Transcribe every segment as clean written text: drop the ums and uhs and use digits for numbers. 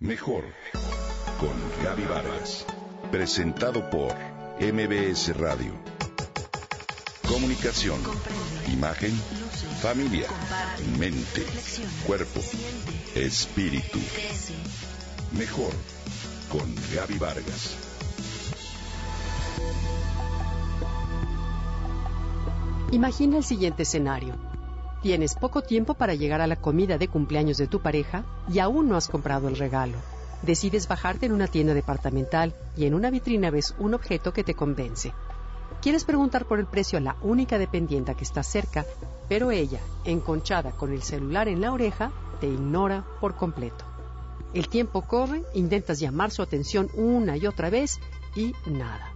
Mejor con Gaby Vargas. Presentado por MBS Radio. Comunicación, imagen, familia, mente, cuerpo, espíritu. Mejor con Gaby Vargas. Imagina el siguiente escenario. Tienes poco tiempo para llegar a la comida de cumpleaños de tu pareja y aún no has comprado el regalo. Decides bajarte en una tienda departamental y en una vitrina ves un objeto que te convence. Quieres preguntar por el precio a la única dependienta que está cerca, pero ella, enconchada con el celular en la oreja, te ignora por completo. El tiempo corre, intentas llamar su atención una y otra vez y nada.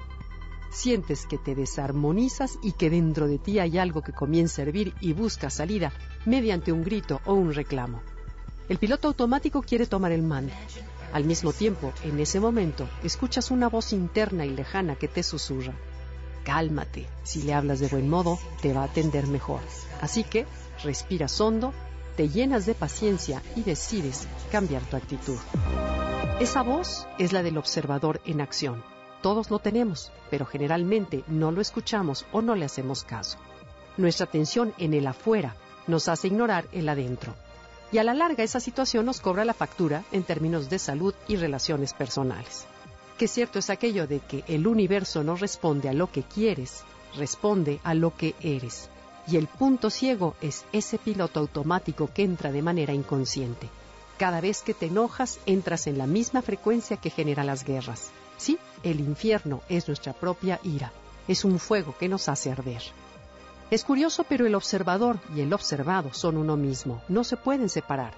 Sientes que te desarmonizas y que dentro de ti hay algo que comienza a hervir y busca salida mediante un grito o un reclamo. El piloto automático quiere tomar el mando. Al mismo tiempo, en ese momento, escuchas una voz interna y lejana que te susurra. Cálmate, si le hablas de buen modo, te va a atender mejor. Así que respiras hondo, te llenas de paciencia y decides cambiar tu actitud. Esa voz es la del observador en acción. Todos lo tenemos, pero generalmente no lo escuchamos o no le hacemos caso. Nuestra atención en el afuera nos hace ignorar el adentro. Y a la larga esa situación nos cobra la factura en términos de salud y relaciones personales. Qué cierto es aquello de que el universo no responde a lo que quieres, responde a lo que eres. Y el punto ciego es ese piloto automático que entra de manera inconsciente. Cada vez que te enojas, entras en la misma frecuencia que genera las guerras. Sí, el infierno es nuestra propia ira. Es un fuego que nos hace arder. Es curioso, pero el observador y el observado son uno mismo. No se pueden separar.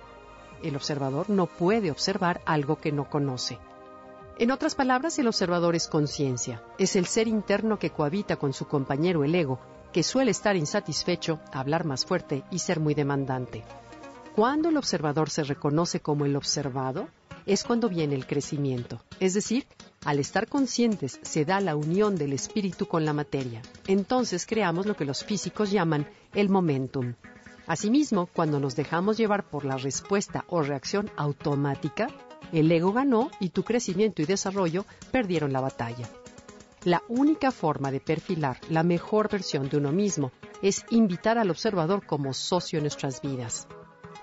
El observador no puede observar algo que no conoce. En otras palabras, el observador es conciencia. Es el ser interno que cohabita con su compañero el ego, que suele estar insatisfecho, hablar más fuerte y ser muy demandante. Cuando el observador se reconoce como el observado, es cuando viene el crecimiento. Es decir, al estar conscientes se da la unión del espíritu con la materia. Entonces creamos lo que los físicos llaman el momentum. Asimismo, cuando nos dejamos llevar por la respuesta o reacción automática, el ego ganó y tu crecimiento y desarrollo perdieron la batalla. La única forma de perfilar la mejor versión de uno mismo es invitar al observador como socio en nuestras vidas.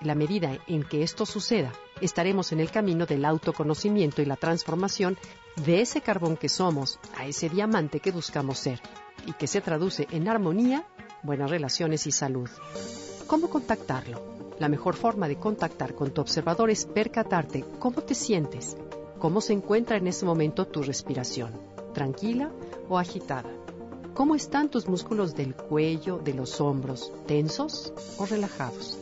La medida en que esto suceda, estaremos en el camino del autoconocimiento y la transformación de ese carbón que somos a ese diamante que buscamos ser y que se traduce en armonía, buenas relaciones y salud. ¿Cómo contactarlo? La mejor forma de contactar con tu observador es percatarte cómo te sientes, cómo se encuentra en ese momento tu respiración, tranquila o agitada. ¿Cómo están tus músculos del cuello, de los hombros, tensos o relajados?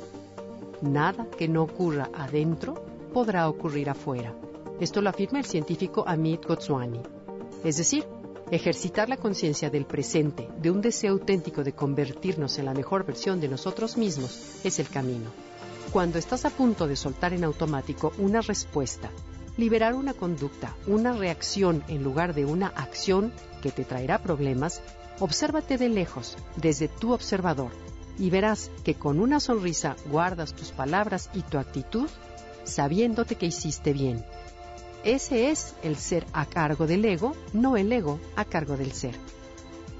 Nada que no ocurra adentro podrá ocurrir afuera. Esto lo afirma el científico Amit Goswami. Es decir, ejercitar la conciencia del presente, de un deseo auténtico de convertirnos en la mejor versión de nosotros mismos, es el camino. Cuando estás a punto de soltar en automático una respuesta, liberar una conducta, una reacción en lugar de una acción que te traerá problemas, obsérvate de lejos, desde tu observador. Y verás que con una sonrisa guardas tus palabras y tu actitud, sabiéndote que hiciste bien. Ese es el ser a cargo del ego, no el ego a cargo del ser.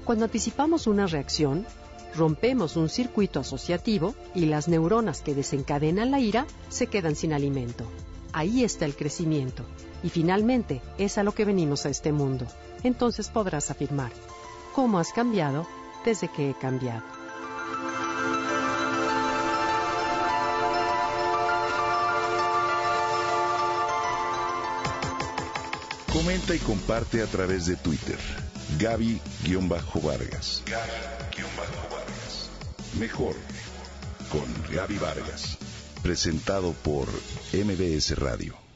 Cuando anticipamos una reacción, rompemos un circuito asociativo y las neuronas que desencadenan la ira se quedan sin alimento. Ahí está el crecimiento. Y finalmente, es a lo que venimos a este mundo. Entonces podrás afirmar, ¿cómo has cambiado desde que he cambiado? Comenta y comparte a través de Twitter. Gaby-Vargas. Gaby-Vargas. Mejor con Gaby Vargas. Presentado por MBS Radio.